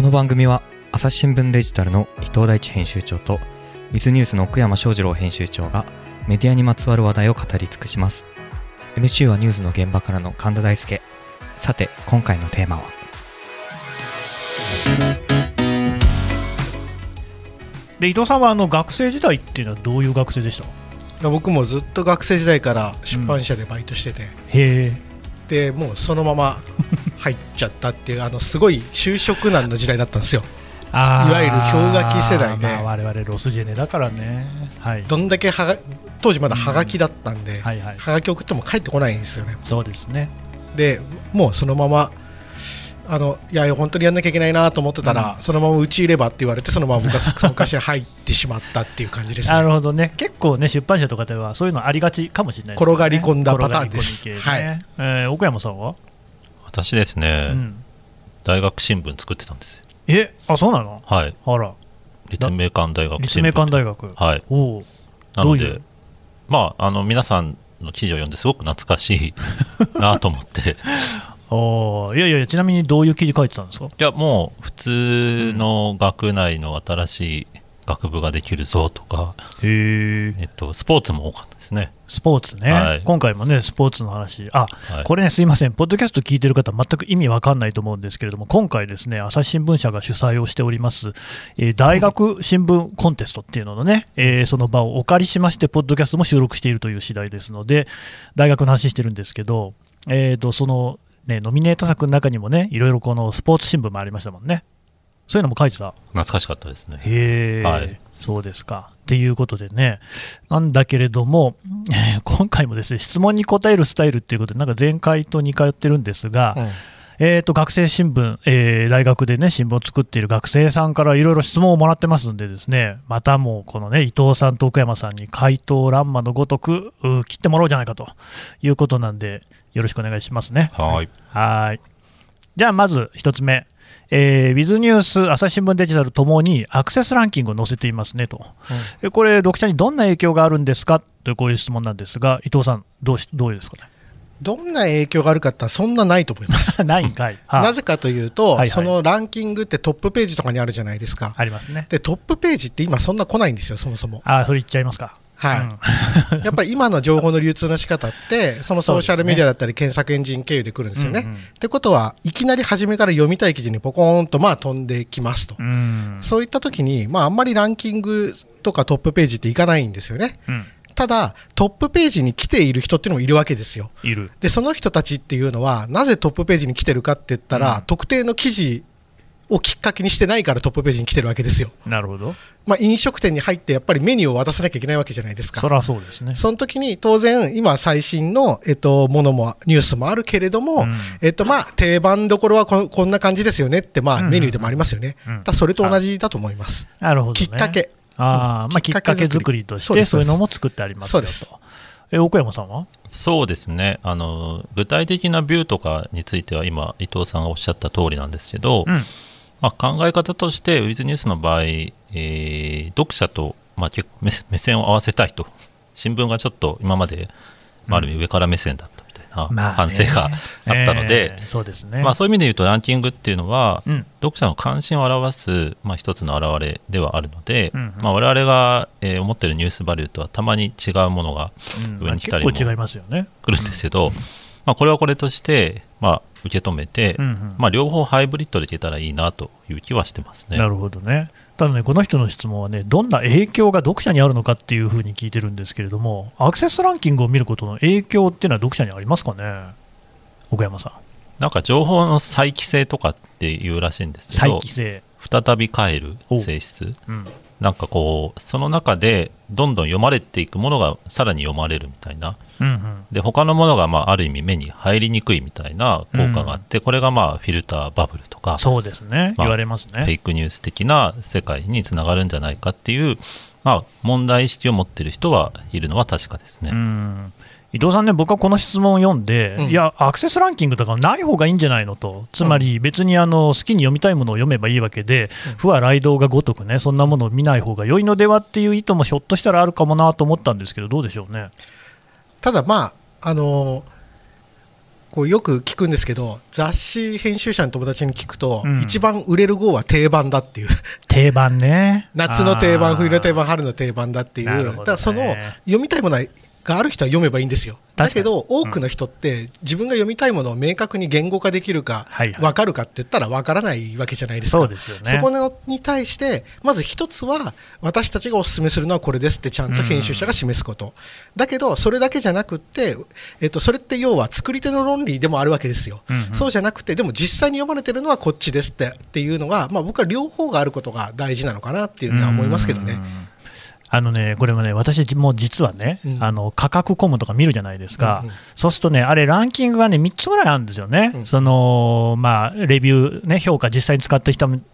この番組は朝日新聞デジタルの伊藤大地編集長とウィズニュースの奥山翔二郎編集長がメディアにまつわる話題を語り尽くします。 MC はニュースの現場からの神田大輔。さて今回のテーマはで、伊藤さんは学生時代っていうのはどういう学生でした？僕もずっと学生時代から出版社でバイトしてて、へー、でもうそのまま入っちゃったっていうすごい就職難の時代だったんですよ。いわゆる氷河期世代で、まあ、我々ロスジェネだからね、はい、どんだけ当時まだハガキだったんで、はいはい、ハガキ送っても返ってこないんですよね。そうですね。でもうそのままいや本当にやんなきゃいけないなと思ってたら、うん、そのままうちいればって言われてそのまま昔入ってしまったっていう感じですね。なるほどね。結構ね出版社とかではそういうのありがちかもしれないですね。転がり込んだパターンです、ね、はい。奥山さんは？私ですね、うん、大学新聞作ってたんですよ。あ、そうなの？はい。あら。立命館大学新聞。立命館大学。はい。お、なのでどういう、まあ皆さんの記事を読んですごく懐かしいなと思って。いやいや、ちなみにどういう記事書いてたんですか？いやもう普通の学内の新しい学部ができるぞとか、スポーツも多かったですね。スポーツね、はい、今回もねスポーツの話、はい、これねすいません、ポッドキャスト聞いてる方全く意味わかんないと思うんですけれども、今回ですね朝日新聞社が主催をしております、大学新聞コンテストっていうののね、その場をお借りしましてポッドキャストも収録しているという次第ですので、大学の話してるんですけど、そのね、ノミネート作の中にもねいろいろこのスポーツ新聞もありましたもんね。そういうのも書いてた。懐かしかったですね。へえ、はい、そうですか。っていうことでね、なんだけれども今回もですね質問に答えるスタイルっていうことでなんか前回と2回やってるんですが、学生新聞、大学でね新聞を作っている学生さんからいろいろ質問をもらってますんでですね、またもうこのね伊藤さんと奥山さんに回答乱馬のごとく切ってもらおうじゃないかということなんでよろしくお願いしますね。はい。はい。じゃあまず1つ目、ウィズニュース、朝日新聞デジタルともにアクセスランキングを載せていますねと、うん、これ読者にどんな影響があるんですかというこういう質問なんですが、伊藤さんどうですかね。どんな影響があるかってそんなないと思いますないんかい、はあ、なぜかというと、はいはい、そのランキングってトップページとかにあるじゃないですか。ありますね。でトップページって今そんな来ないんですよ、そもそも。それ言っちゃいますか。はい、うん、やっぱり今の情報の流通の仕方ってそのソーシャルメディアだったり検索エンジン経由で来るんですよね。ってことはいきなり初めから読みたい記事にポコーンと飛んできますと、そういった時にあんまりランキングとかトップページっていかないんですよね、ただトップページに来ている人っていうのもいるわけですよ。いる。でその人たちっていうのはなぜトップページに来てるかって言ったら、特定の記事をきっかけにしてないからトップページに来てるわけですよ。なるほど。飲食店に入ってやっぱりメニューを渡さなきゃいけないわけじゃないですか。そりゃそうですね。その時に当然今最新の、ものもニュースもあるけれども、定番どころはこんな感じですよねってメニューでもありますよね、だそれと同じだと思います。なるほどね。きっかけ、きっかけ作りとしてそういうのも作ってありますよと。奥山さんは？そうですね、具体的なビューとかについては今伊藤さんがおっしゃった通りなんですけど、考え方としてウィズニュースの場合、読者と、結構目線を合わせたいと、新聞がちょっと今まで、ある意味上から目線だったみたいな反省があったので、そうですね。そういう意味で言うとランキングっていうのは、読者の関心を表す、一つの表れではあるので、我々が、思っているニュースバリューとはたまに違うものが上に来たりも来るんですけど、これはこれとして、受け止めて、両方ハイブリッドでいけたらいいなという気はしてますね。なるほどね。ただね、この人の質問はね、どんな影響が読者にあるのかっていうふうに聞いてるんですけれども、アクセスランキングを見ることの影響っていうのは読者にありますかね、奥山さん。なんか情報の再帰性とかっていうらしいんですけど、再帰性、再び帰る性質、なんかこうその中でどんどん読まれていくものがさらに読まれるみたいな、で他のものがある意味目に入りにくいみたいな効果があって、これがフィルターバブルとか、そうですね、言われますね。フェイクニュース的な世界につながるんじゃないかっていう、問題意識を持っている人はいるのは確かですね。伊藤さんね、僕はこの質問を読んで、いやアクセスランキングとかない方がいいんじゃないのと、つまり別に好きに読みたいものを読めばいいわけで、不破雷動がごとくねそんなものを見ない方が良いのではっていう意図もひょっとしたらあるかもなと思ったんですけど、どうでしょうね。ただこうよく聞くんですけど、雑誌編集者の友達に聞くと、うん、一番売れる号は定番だっていう。定番ね。夏の定番、冬の定番、春の定番だっていう。なるほどね。だからその読みたいものがある人は読めばいいんですよ。だけど多くの人って、うん、自分が読みたいものを明確に言語化できるか、はいはい、分かるかって言ったら分からないわけじゃないですか。 そうですよね。そこに対してまず一つは私たちがお勧めするのはこれですってちゃんと編集者が示すこと、うん、だけどそれだけじゃなくって、それって要は作り手の論理でもあるわけですよ、うんうん、そうじゃなくてでも実際に読まれてるのはこっちですっていうのが、まあ、僕は両方があることが大事なのかなっていうのは思いますけどね、うんうん。これもね、私も実はね、うん、価格コムとか見るじゃないですか、うんうん、そうするとね、あれランキングがね3つぐらいあるんですよね、うん、まあ、レビュー、ね、評価実際に使って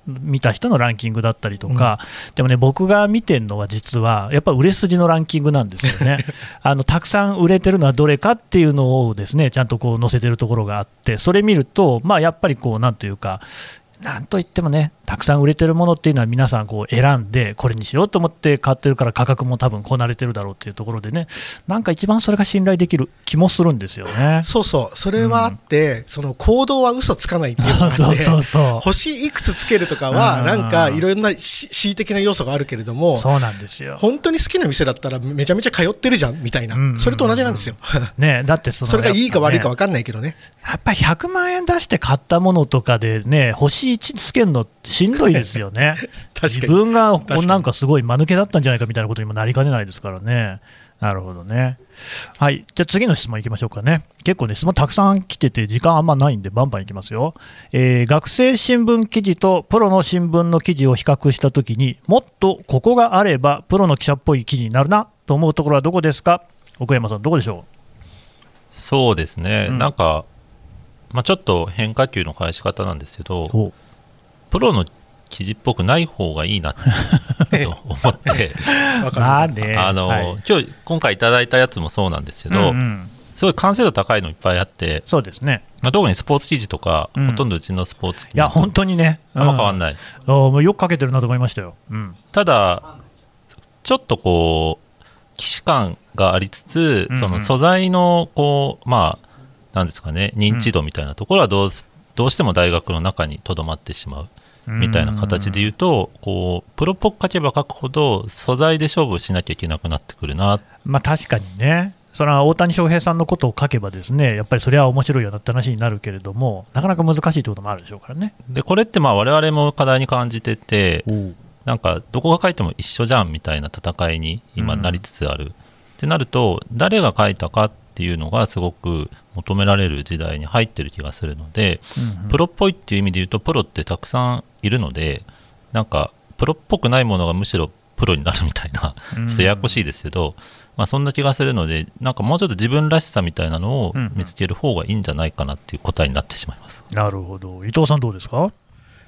見た人のランキングだったりとか、うん、でもね、僕が見てるのは実はやっぱ売れ筋のランキングなんですよねたくさん売れてるのはどれかっていうのをですね、ちゃんとこう載せてるところがあって、それ見ると、まあ、やっぱりこうなんというか、なんといってもね、たくさん売れてるものっていうのは皆さんこう選んでこれにしようと思って買ってるから、価格も多分こなれてるだろうっていうところでね、なんか一番それが信頼できる気もするんですよね。そうそう、それはあって、うん、その行動は嘘つかないっていうのがあってそうそうそう、星いくつつけるとかはなんかいろんな恣意的な要素があるけれども、そうなんですよ。本当に好きな店だったらめちゃめちゃ通ってるじゃんみたいな、うんうんうん、それと同じなんですよね。だってそれがいいか悪いか分かんないけどね、やっぱり100万円出して買ったものとかでね、星1つけるのしんどいですよね自分がなんかすごい間抜けだったんじゃないかみたいなことにもなりかねないですからね。なるほどね。はい、じゃあ次の質問いきましょうかね。結構ね質問たくさん来てて時間あんまないんでバンバンいきますよ。学生新聞記事とプロの新聞の記事を比較したときに、もっとここがあればプロの記者っぽい記事になるなと思うところはどこですか？奥山さんどこでしょう？そうですね、うん、なんか、まあ、ちょっと変化球の返し方なんですけど、プロの記事っぽくない方がいいなと思ってはい、今回いただいたやつもそうなんですけど、うんうん、すごい完成度高いのいっぱいあって、そうですね、まあ、特にスポーツ記事とか、うん、ほとんどうちのスポーツ記事、いや本当にね、うん、あんま変わんない、もうよく書けてるなと思いましたよ、うん、ただちょっとこう既視感がありつつ、その素材のこう、まあなんですかね、認知度みたいなところはどうしても大学の中にとどまってしまうみたいな形で言うと、こうプロっぽく書けば書くほど素材で勝負しなきゃいけなくなってくるな、まあ、確かにね、それは大谷翔平さんのことを書けばですね、やっぱりそれは面白いようなって話になるけれども、なかなか難しいってこともあるでしょうからね。でこれってまあ我々も課題に感じてて、なんかどこが書いても一緒じゃんみたいな戦いに今なりつつあるってなると、誰が書いたかっていうのがすごく求められる時代に入ってる気がするので、うんうん、プロっぽいっていう意味で言うとプロってたくさんいるので、なんかプロっぽくないものがむしろプロになるみたいなちょっとややこしいですけど、うんうん、まあ、そんな気がするので、なんかもうちょっと自分らしさみたいなのを見つける方がいいんじゃないかなっていう答えになってしまいます、うんうん、なるほど。伊藤さんどうですか？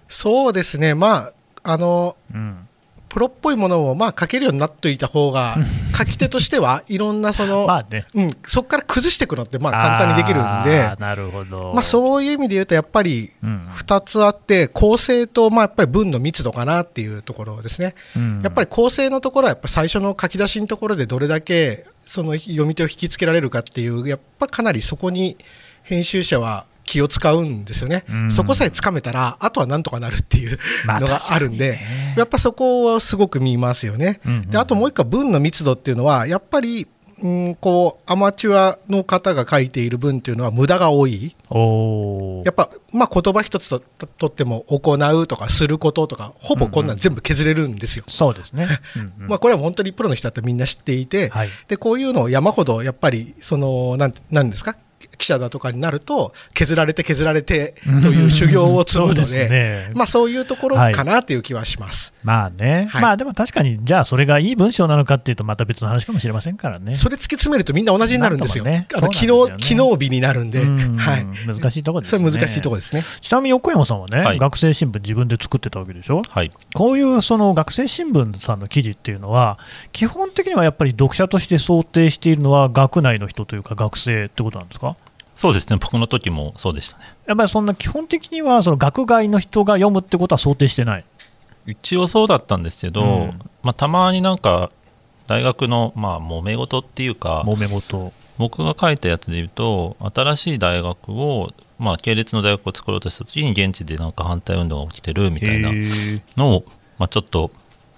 そうですね、まあうんプロっぽいものをまあ書けるようになっていた方が書き手としてはいろんな まあね、うん、そこから崩していくのってまあ簡単にできるんで、あ、なるほど、まあ、そういう意味で言うとやっぱり2つあって、構成とまあやっぱり文の密度かなっていうところですね、うん、やっぱり構成のところはやっぱ最初の書き出しのところでどれだけその読み手を引きつけられるかっていう、やっぱかなりそこに編集者は気を使うんですよね、うん、そこさえつかめたらあとはなんとかなるっていうのがあるんで、まあね、やっぱそこはすごく見ますよね、うんうん、であともう一個文の密度っていうのはやっぱり、うん、こうアマチュアの方が書いている文っていうのは無駄が多い、やっぱ、まあ、言葉一つ とっても行うとかすることとかほぼこんなん全部削れるんですよ、うんうん、そうですね、うんうんまあ、これは本当にプロの人だったらみんな知っていて、はい、でこういうのを山ほどやっぱりそのなんですか記者だとかになると削られてという修行を積むので、 そうですね、まあ、そういうところかなという気はします、はい、まあね、はい、まあ、でも確かにじゃあそれがいい文章なのかっていうとまた別の話かもしれませんからね。それ突き詰めるとみんな同じになるんですよ、ね、機能美になるんで、はい、難しいところですね。それ難しいところですね。ちなみに横山さんはね、はい、学生新聞自分で作ってたわけでしょ、はい、こういうその学生新聞さんの記事っていうのは基本的にはやっぱり読者として想定しているのは学内の人というか学生ってことなんですか？そうですね、僕の時もそうでしたね。やっぱりそんな基本的にはその学外の人が読むってことは想定してない。一応そうだったんですけど、うんまあ、たまになんか大学のまあ揉め事っていうか、揉め事僕が書いたやつで言うと、新しい大学を、まあ、系列の大学を作ろうとした時に現地でなんか反対運動が起きてるみたいなのを、まあ、ちょっと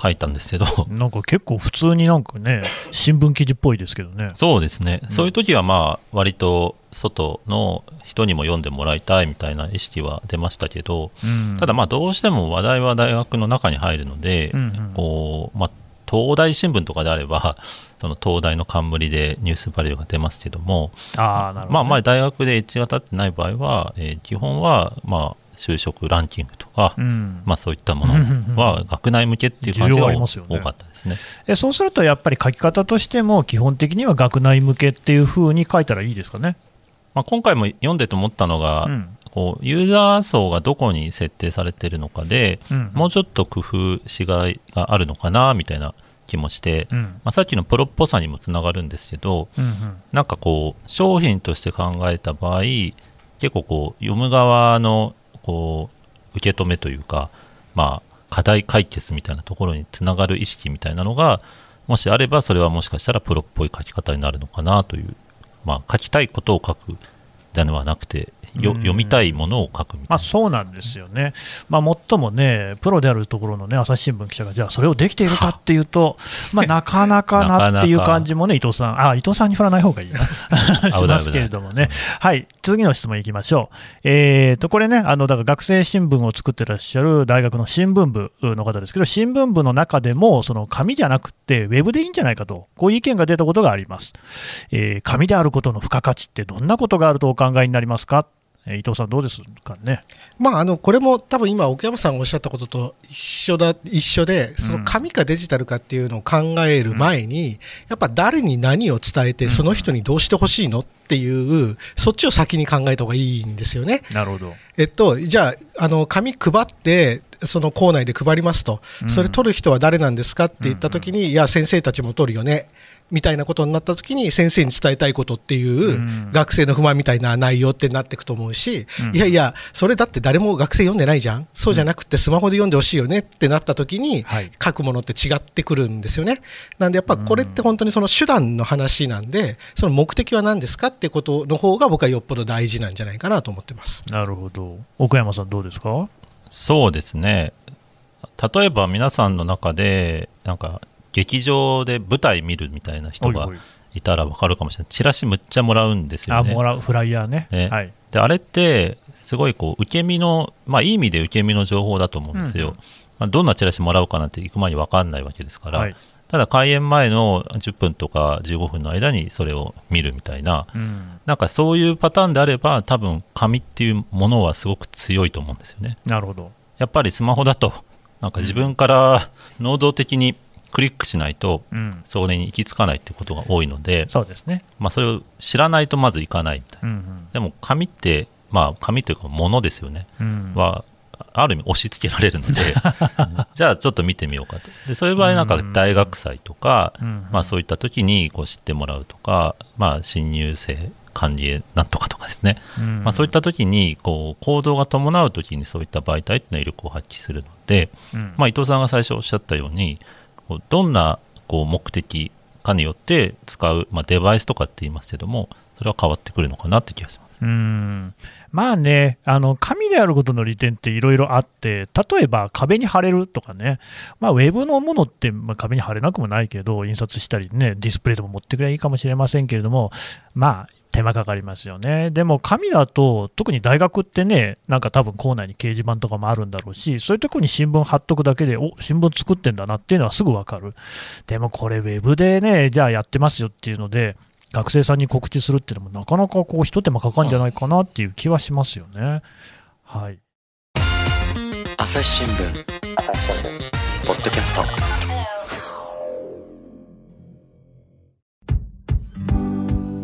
書いたんですけど、なんか結構普通になんかね新聞記事っぽいですけどね。そうですね、そういう時はまあ割と外の人にも読んでもらいたいみたいな意識は出ましたけど、うん、ただまあどうしても話題は大学の中に入るので、うんうん、こうまあ東大新聞とかであればその東大の冠でニュースバリューが出ますけども、あーなるほどね。まあ、まあ大学で一致が立ってない場合は、基本はまあ就職ランキングとか、うんまあ、そういったものは学内向けっていう感じが多かったですね。そうするとやっぱり書き方としても基本的には学内向けっていう風に書いたらいいですかね。まあ、今回も読んでと思ったのが、うん、こうユーザー層がどこに設定されてるのかで、うん、もうちょっと工夫しがいがあるのかなみたいな気もして、うんまあ、さっきのプロっぽさにもつながるんですけど、うんうん、なんかこう商品として考えた場合結構こう読む側のこう受け止めというか、まあ、課題解決みたいなところにつながる意識みたいなのがもしあればそれはもしかしたらプロっぽい書き方になるのかなという、まあ、書きたいことを書くではなくて読みたいものを書くみたいな、ねまあ、そうなんですよね。まあ、もっともねプロであるところの、ね、朝日新聞記者がじゃあそれをできているかっていうと、まあ、なかなかなっていう感じもね伊藤さん伊藤さんに振らない方がいいなしますけれどもね、はい、次の質問いきましょう。これねだから学生新聞を作ってらっしゃる大学の新聞部の方ですけど、新聞部の中でもその紙じゃなくてウェブでいいんじゃないかとこういう意見が出たことがあります。紙であることの付加価値ってどんなことがあるとお考えになりますか。伊藤さんどうですかね。まあ、これも多分今奥山さんがおっしゃったことと一緒で、その紙かデジタルかっていうのを考える前に、うん、やっぱ誰に何を伝えてその人にどうしてほしいのっていうそっちを先に考えた方がいいんですよね。なるほど。じゃあ、紙配ってその校内で配りますと、それ取る人は誰なんですかって言った時に、いや先生たちも取るよねみたいなことになった時に先生に伝えたいことっていう学生の不満みたいな内容ってなっていくと思うし、いやいやそれだって誰も学生読んでないじゃん、そうじゃなくてスマホで読んでほしいよねってなった時に書くものって違ってくるんですよね。なんでやっぱこれって本当にその手段の話なんで、その目的は何ですかってことの方が僕はよっぽど大事なんじゃないかなと思ってます。なるほど。奥山さんどうですか。そうですね、例えば皆さんの中でなんか劇場で舞台見るみたいな人がいたら分かるかもしれない。チラシむっちゃもらうんですよね。あ、もらうフライヤー ね、はい、であれってすごいこう受け身の、まあ、いい意味で受け身の情報だと思うんですよ、うんまあ、どんなチラシもらうかなんて行く前に分かんないわけですから、はい、ただ開演前の10分とか15分の間にそれを見るみたいな、うん、なんかそういうパターンであれば多分紙っていうものはすごく強いと思うんですよね。なるほど。やっぱりスマホだとなんか自分から能動的にクリックしないとそれに行き着かないってことが多いので、うん そうですねまあ、それを知らないとまず行かないみたいな、うんうん、でも紙って、まあ、紙というかものですよね、うん、はある意味押し付けられるのでじゃあちょっと見てみようかと。でそういう場合なんか大学祭とか、うんうんまあ、そういった時にこう知ってもらうとか、まあ、新入生管理へなんとかとかですね、うんまあ、そういった時にこう行動が伴う時にそういった媒体っていうのは威力を発揮するので、うんまあ、伊藤さんが最初おっしゃったようにどんなこう目的かによって使う、まあ、デバイスとかって言いますけどもそれは変わってくるのかなって気がします。まあね紙であることの利点っていろいろあって、例えば壁に貼れるとかね、まあ、ウェブのものって、まあ、壁に貼れなくもないけど印刷したりねディスプレイでも持ってくればいいかもしれませんけれども、まあ手間かかりますよね。でも紙だと特に大学ってねなんか多分校内に掲示板とかもあるんだろうし、そういうところに新聞貼っとくだけでお新聞作ってんだなっていうのはすぐ分かる。でもこれウェブでねじゃあやってますよっていうので学生さんに告知するっていうのもなかなかこう一手間かかるんじゃないかなっていう気はしますよね。はい。朝日新聞ポッドキャスト。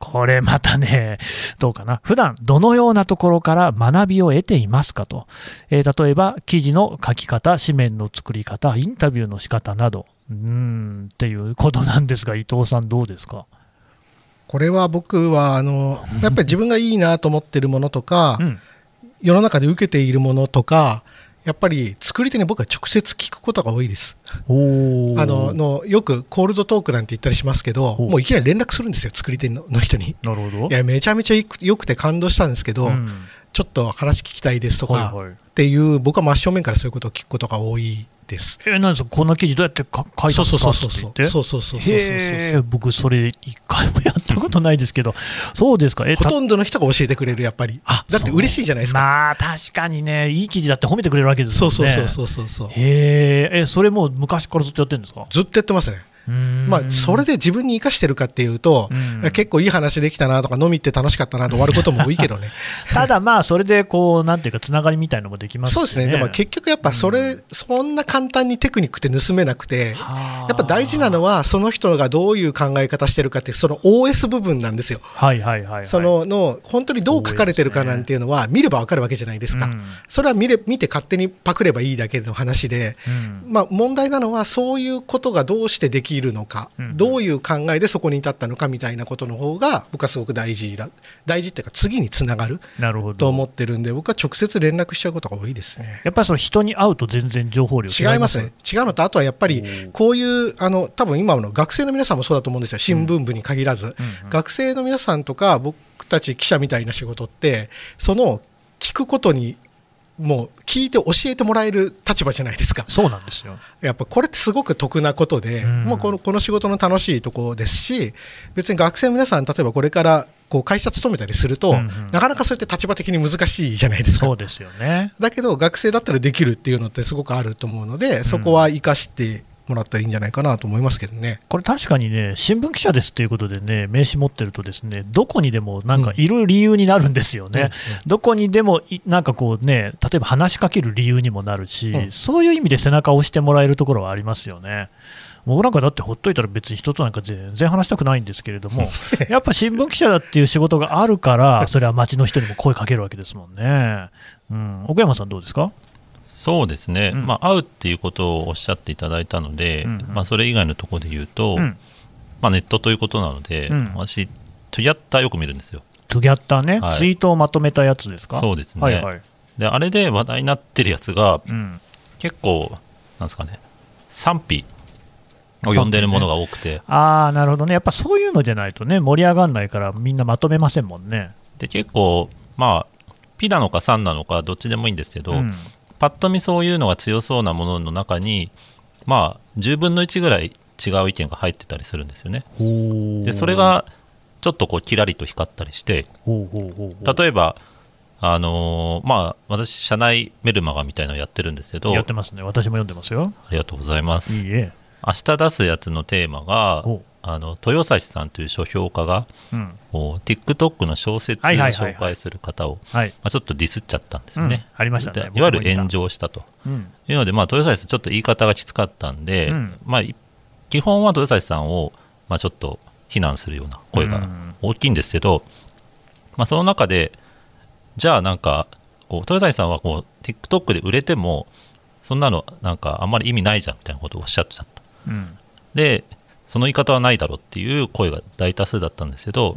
これまたね、どうかな。普段どのようなところから学びを得ていますかと。例えば記事の書き方、紙面の作り方、インタビューの仕方など、っていうことなんですが、伊藤さんどうですか？これは僕はやっぱり自分がいいなと思ってるものとか、世の中で受けているものとか、やっぱり作り手に僕は直接聞くことが多いです。よくコールドトークなんて言ったりしますけど、もういきなり連絡するんですよ、作り手の人に。なるほど。いや、めちゃめちゃよくて感動したんですけど、ちょっと話聞きたいですとか、っていう僕は真正面からそういうことを聞くことが多いです。なんですか、この記事どうやって書いたんですかって言って。そうそうそう。僕それ一回もやったことないですけどそうですか。ほとんどの人が教えてくれる。やっぱりだって嬉しいじゃないですか。まあ確かにね、いい記事だって褒めてくれるわけですよね。そう。それもう昔からずっとやってるんですか？ずっとやってますね。それで自分に生かしてるかっていうと、結構いい話できたなとか、飲みって楽しかったなと終わることも多いけどねただそれでこうなんていうか、つながりみたいのもできますしね。そうですね。でも結局やっぱそんな簡単にテクニックって盗めなくて、やっぱ大事なのはその人がどういう考え方してるかって、その OS 部分なんですよ。その本当にどう書かれてるかなんていうのは見れば分かるわけじゃないですか。それは見て勝手にパクればいいだけの話で、問題なのはそういうことがどうしてできるのか、どういう考えでそこに至ったのかみたいなことの方が僕はすごく大事っていうか、次につながると思ってるんで、僕は直接連絡しちゃうことが多いですね。やっぱりその人に会うと全然情報量違いますね。違うのと、あとはやっぱりこういう多分今の学生の皆さんもそうだと思うんですよ、新聞部に限らず。学生の皆さんとか僕たち記者みたいな仕事って、その聞くことにもう聞いて教えてもらえる立場じゃないですか。そうなんですよ。やっぱこれってすごく得なことで、この仕事の楽しいとこですし、別に学生の皆さん、例えばこれからこう会社勤めたりすると、なかなかそうやって立場的に難しいじゃないですか。そうですよね。だけど学生だったらできるっていうのってすごくあると思うので、そこは生かしてもらったらいいんじゃないかなと思いますけどね。これ確かにね、新聞記者ですということでね、名刺持ってるとですね、どこにでもなんかいる理由になるんですよね。どこにでもなんかこうね、例えば話しかける理由にもなるし、そういう意味で背中を押してもらえるところはありますよね。僕なんかだってほっといたら別に人となんか全然話したくないんですけれどもやっぱ新聞記者だっていう仕事があるから、それは街の人にも声かけるわけですもんね。奥山さんどうですか？そうですね、会うっていうことをおっしゃっていただいたので、それ以外のところで言うと、ネットということなので、私トゥギャッターよく見るんですよ。トゥギャッターね、ツイートをまとめたやつですか？そうですね、であれで話題になってるやつが、結構なんですかね、賛否を呼んでるものが多くて、なるほどね。やっぱそういうのじゃないとね、盛り上がらないからみんなまとめませんもんね。で結構ピなのかサンなのかどっちでもいいんですけど、パッと見そういうのが強そうなものの中に、10分の1ぐらい違う意見が入ってたりするんですよね。でそれがちょっとこうキラリと光ったりして、例えば私社内メルマガみたいなのやってるんですけど。やってますね。私も読んでますよ。ありがとうございます。いいえ。明日出すやつのテーマが豊崎さんという書評家が、TikTok の小説を紹介する方をちょっとディスっちゃったんですよね。ありましたね。いわゆる炎上したというので、豊崎さんちょっと言い方がきつかったんで、基本は豊崎さんをちょっと非難するような声が大きいんですけど、その中でじゃあなんかこう豊崎さんはこう TikTok で売れてもそんなのなんかあんまり意味ないじゃんみたいなことをおっしゃっちゃった、でその言い方はないだろうっていう声が大多数だったんですけど、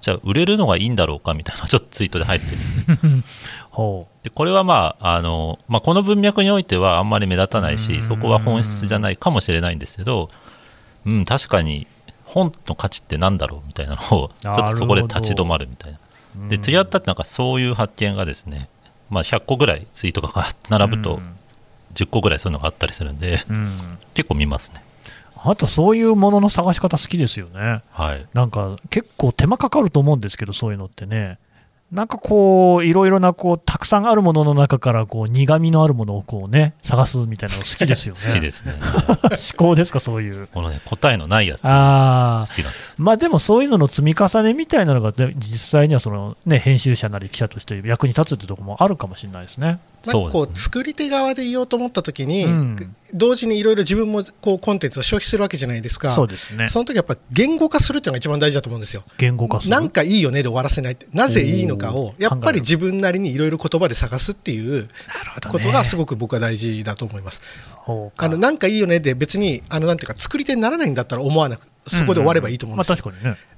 じゃあ売れるのがいいんだろうかみたいなちょっとツイートで入ってですねでこれはこの文脈においてはあんまり目立たないし、そこは本質じゃないかもしれないんですけど、確かに本の価値ってなんだろうみたいなのをちょっとそこで立ち止まるみたいな。でトゥギャッターってなんかそういう発見がですね、100個ぐらいツイートが並ぶと10個ぐらいそういうのがあったりするんで、結構見ますね。あとそういうものの探し方好きですよね。なんか結構手間かかると思うんですけど、そういうのってね、なんかこういろいろなこうたくさんあるものの中からこう苦みのあるものをこうね探すみたいなの好きですよね。好きですね思考ですか、そういうこの、答えのないやつ好きなんです。でもそういうのの積み重ねみたいなのが、実際にはその、ね、編集者なり記者として役に立つってところもあるかもしれないですね。なんかこう作り手側で言おうと思った時に、うん、同時にいろいろ自分もこうコンテンツを消費するわけじゃないですか。 そうですね。その時やっぱ言語化するっていうのが一番大事だと思うんですよ。言語化する、なんかいいよねで終わらせないって、なぜいいのかをやっぱり自分なりにいろいろ言葉で探すっていうことがすごく僕は大事だと思います。 なんかいいよねで別になんていうか作り手にならないんだったら思わなくそこで終わればいいと思うんですよ。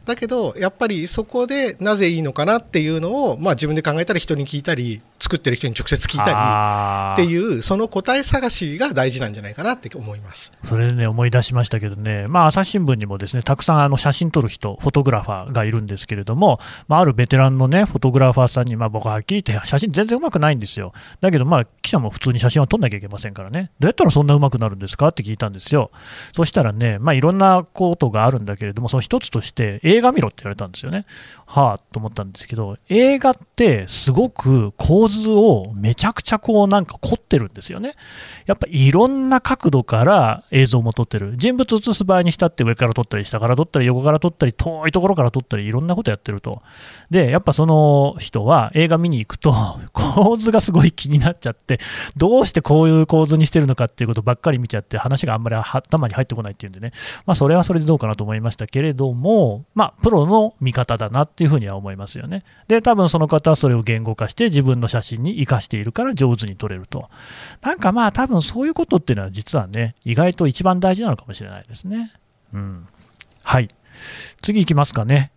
だけどやっぱりそこでなぜいいのかなっていうのを、まあ、自分で考えたり人に聞いたり作ってる人に直接聞いたりっていうその答え探しが大事なんじゃないかなって思います。それでね、思い出しましたけどね、まあ、朝日新聞にもですねたくさん写真撮る人フォトグラファーがいるんですけれども、まあ、あるベテランのねフォトグラファーさんに、まあ、僕はっきり言って写真全然うまくないんですよ。だけどまあ記者も普通に写真は撮んなきゃいけませんからね、どうやったらそんなうまくなるんですかって聞いたんですよ。そしたらね、まあ、いろんなことがあるんだけれども、その一つとして映画見ろって言われたんですよね。はあと思ったんですけど、映画ってすごく構図をめちゃくちゃこうなんか凝ってるんですよね。やっぱいろんな角度から映像も撮ってる、人物映す場合にしたって上から撮ったり下から撮ったり横から撮ったり遠いところから撮ったりいろんなことやってると。でやっぱその人は映画見に行くと構図がすごい気になっちゃって、どうしてこういう構図にしてるのかっていうことばっかり見ちゃって話があんまり頭に入ってこないっていうんでね、まあ、それはそれでどうかなと思いましたけれども、まあ、プロの見方だなっていうふうには思いますよね。で多分その方はそれを言語化して自分の写真に生かしているから上手に撮れると。なんかまあ多分そういうことっていうのは実はね意外と一番大事なのかもしれないですね。うん、はい次いきますかね。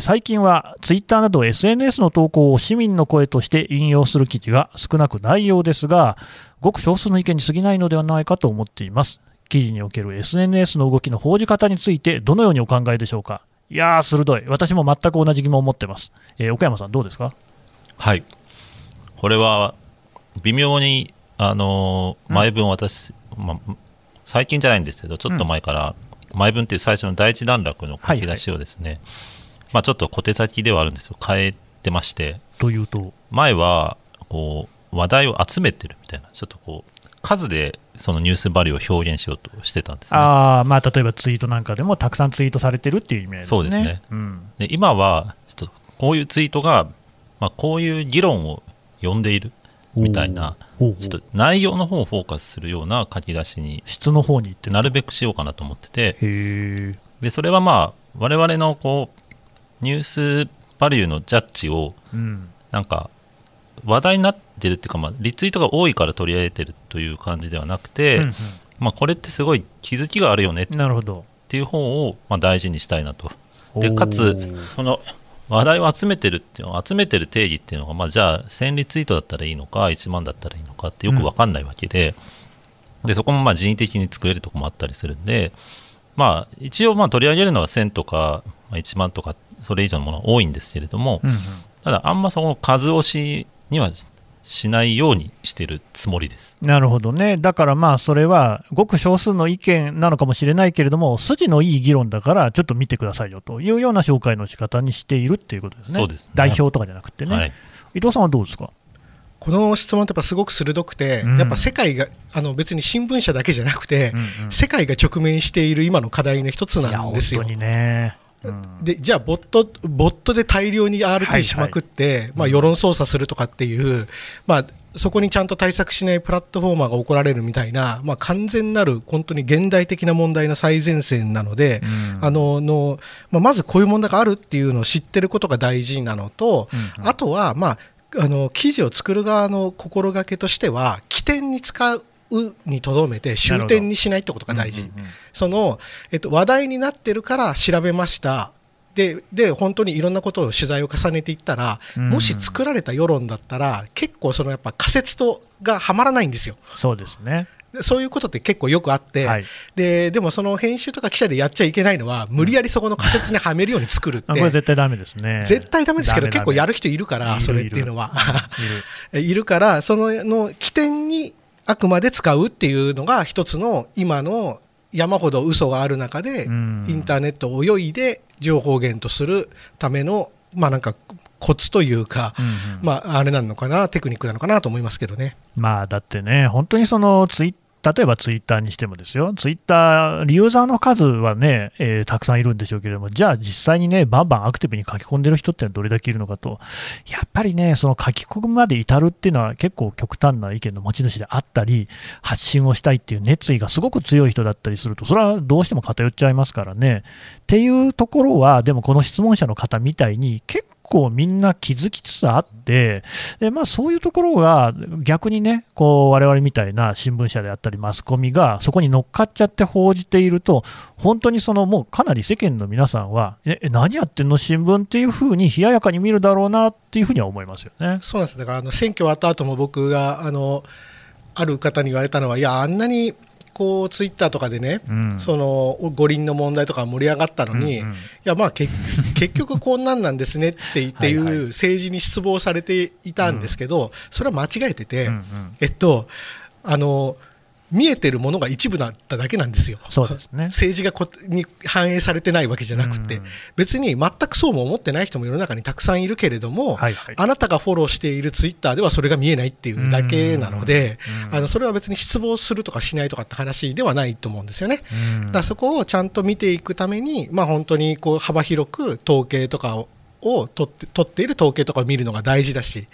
最近はツイッターなど SNS の投稿を市民の声として引用する記事が少なくないようですが、ごく少数の意見に過ぎないのではないかと思っています。記事における SNS の動きの報じ方についてどのようにお考えでしょうか。いやー鋭い、私も全く同じ疑問を持ってます。岡山さんどうですか。はい、これは微妙に前文私、まあ、最近じゃないんですけどちょっと前から、前文っていう最初の第一段落の書き出しをですね、はいはいまあ、ちょっと小手先ではあるんですよ変えてまして、というと前はこう話題を集めてるみたいなちょっとこう数でそのニュースバリューを表現しようとしてたんですね。あ、まあ、例えばツイートなんかでもたくさんツイートされてるっていう意味ですね。そうですね、うん、で今はちょっとこういうツイートが、まあ、こういう議論を呼んでいるみたいなちょっと内容の方をフォーカスするような書き出しに質の方にってなるべくしようかなと思ってて、へでそれはまあ我々のこうニュースバリューのジャッジをなんか、話題になってるっていうか、まあ、リツイートが多いから取り上げてるという感じではなくて、うんうんまあ、これってすごい気づきがあるよねっていう方をまあ大事にしたいなと。でかつその話題を集めてるっていうの集めてる定義っていうのが、まあ、じゃあ1000リツイートだったらいいのか1万だったらいいのかってよく分かんないわけ でそこもまあ人為的に作れるとこもあったりするんで、まあ、一応まあ取り上げるのは1000とか1万とかそれ以上のものが多いんですけれども、うんうん、ただあんまその数押しにはしないようにしてるつもりです。なるほどね。だからまあそれはごく少数の意見なのかもしれないけれども筋のいい議論だからちょっと見てくださいよというような紹介の仕方にしているっていうことですね。そうですね。代表とかじゃなくてね、はい、伊藤さんはどうですか。この質問ってやっぱすごく鋭くて、やっぱ世界が別に新聞社だけじゃなくて、うんうん、世界が直面している今の課題の一つなんですよ。いや本当にね。でじゃあボットで大量に RT しまくって、はいはいまあ、世論操作するとかっていう、まあ、そこにちゃんと対策しないプラットフォーマーが怒られるみたいな、まあ、完全なる本当に現代的な問題の最前線なので、うんまあ、まずこういう問題があるっていうのを知ってることが大事なのと、うんうん、あとは、まあ、記事を作る側の心がけとしては起点に使うにとどめて終点にしないってことが大事、うんうんうん、その、話題になってるから調べましたで本当にいろんなことを取材を重ねていったら、うんうん、もし作られた世論だったら結構そのやっぱ仮説とがはまらないんですよ。そうですね。そういうことって結構よくあって、はい、でもその編集とか記者でやっちゃいけないのは無理やりそこの仮説にはめるように作るってこれ絶対ダメですね。絶対ダメですけど結構やる人いるからそれっていうのはいるからその起点にあくまで使うっていうのが一つの今の山ほど嘘がある中でインターネットを泳いで情報源とするためのまあなんかコツというか、まああれなのかなテクニックなのかなと思いますけどね。まあだってね本当にそのツイッター例えばツイッターにしてもですよ、ツイッター、ユーザーの数はね、たくさんいるんでしょうけれども、じゃあ実際にね、バンバンアクティブに書き込んでる人ってのはどれだけいるのかと、やっぱりね、その書き込むまで至るっていうのは結構極端な意見の持ち主であったり、発信をしたいっていう熱意がすごく強い人だったりすると、それはどうしても偏っちゃいますからね。っていうところは、でもこの質問者の方みたいに、結構みんな気づきつつあって、でまあ、そういうところが逆にね、こう我々みたいな新聞社であったりマスコミがそこに乗っかっちゃって報じていると、本当にそのもうかなり世間の皆さんは、何やってんの新聞っていうふうに冷ややかに見るだろうなっていうふうには思いますよね。そうですね。だから選挙終わった後も僕がある方に言われたのは、いやあんなにこうツイッターとかでね、その五輪の問題とか盛り上がったのに、いやまあ 結局こんなんなんですねっていう政治に失望されていたんですけど、それは間違えてて、見えてるものが一部だっただけなんですよ。そうですね。政治がに反映されてないわけじゃなくて、別に全くそうも思ってない人も世の中にたくさんいるけれども、あなたがフォローしているツイッターではそれが見えないっていうだけなので、それは別に失望するとかしないとかって話ではないと思うんですよね。だからそこをちゃんと見ていくために、本当にこう幅広く統計とかを取っている統計とかを見るのが大事だし、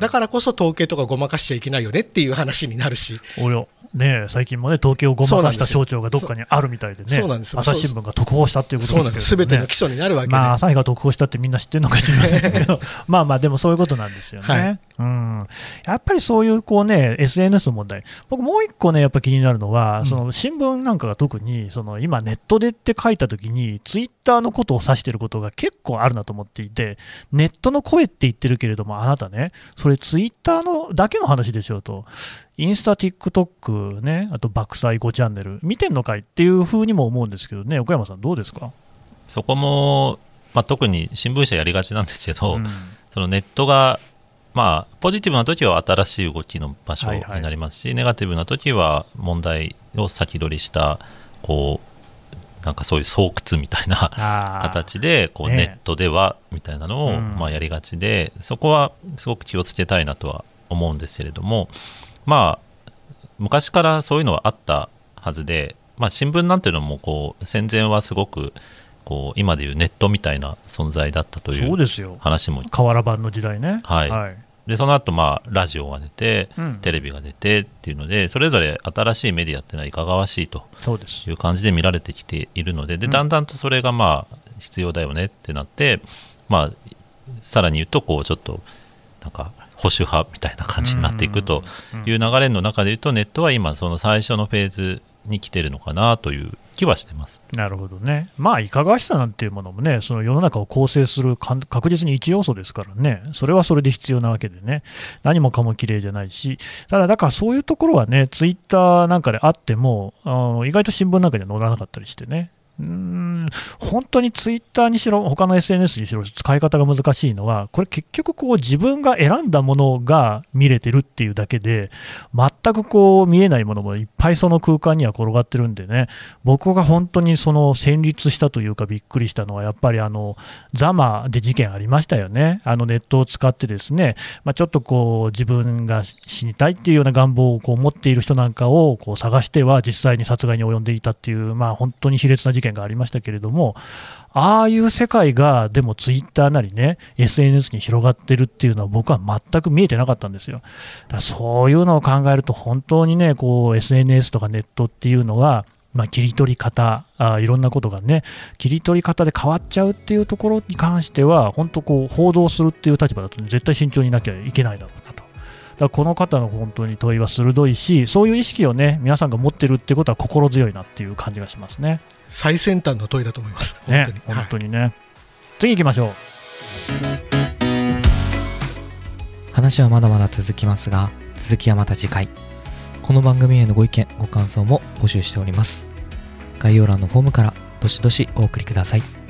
だからこそ統計とかごまかしちゃいけないよねっていう話になるし。ね、最近もね、統計をごまかした省庁がどっかにあるみたいでね、朝日新聞が特報したということですけどね、すべての基礎になるわけで、まあ、朝日が特報したってみんな知ってるのか知りませんけど、まあまあ、でもそういうことなんですよね。はい、やっぱりそういうこうね、SNS の問題、僕、もう一個ね、やっぱ気になるのは、その新聞なんかが特に、その今、ネットでって書いたときに、ツイッターのことを指していることが結構あるなと思っていて、ネットの声って言ってるけれども、あなたね、それ、ツイッターのだけの話でしょうと。インスタ、TikTok ね、あと爆災5チャンネル見てんのかいっていうふうにも思うんですけどね、奥山さんどうですか？そこも、特に新聞社やりがちなんですけど、そのネットが、ポジティブな時は新しい動きの場所になりますし、ネガティブな時は問題を先取りしたこうなんかそういう巣窟みたいな形でこうネットではみたいなのをやりがちで、そこはすごく気をつけたいなとは思うんですけれども、昔からそういうのはあったはずで、新聞なんていうのもこう戦前はすごくこう今でいうネットみたいな存在だったという話も、瓦版の時代ね、でその後ラジオが出て、テレビが出てっていうので、それぞれ新しいメディアっていうのはいかがわしいという感じで見られてきているので、だんだんとそれが必要だよねってなって、さらに言うとこうちょっとなんか保守派みたいな感じになっていくという流れの中でいうと、ネットは今その最初のフェーズに来てるのかなという気はしてます。なるほどね。いかがわしさなんていうものもね、その世の中を構成する確実に一要素ですからね、それはそれで必要なわけでね、何もかも綺麗じゃないし、ただだからそういうところはね、ツイッターなんかであっても意外と新聞なんかには載らなかったりしてね、本当にツイッターにしろ他の SNS にしろ使い方が難しいのは、これ結局こう自分が選んだものが見れてるっていうだけで、全くこう見えないものもいっぱいその空間には転がってるんでね、僕が本当にその戦慄したというかびっくりしたのは、やっぱりザマで事件ありましたよね。ネットを使ってですね、ちょっとこう自分が死にたいっていうような願望をこう持っている人なんかをこう探しては実際に殺害に及んでいたっていう、本当に卑劣な事件がありましたけれども、ああいう世界がでもツイッターなりね SNS に広がってるっていうのは僕は全く見えてなかったんですよ。だからそういうのを考えると本当にね、こう SNS とかネットっていうのは切り取り方、いろんなことがね切り取り方で変わっちゃうっていうところに関しては、本当こう報道するっていう立場だと、絶対慎重になきゃいけないだろうなと。だからこの方の本当に問いは鋭いし、そういう意識をね皆さんが持ってるってことは心強いなっていう感じがしますね。最先端の問いだと思います。本当にね。次行きましょう。話はまだまだ続きますが、続きはまた次回。この番組へのご意見ご感想も募集しております。概要欄のフォームからどしどしお送りください。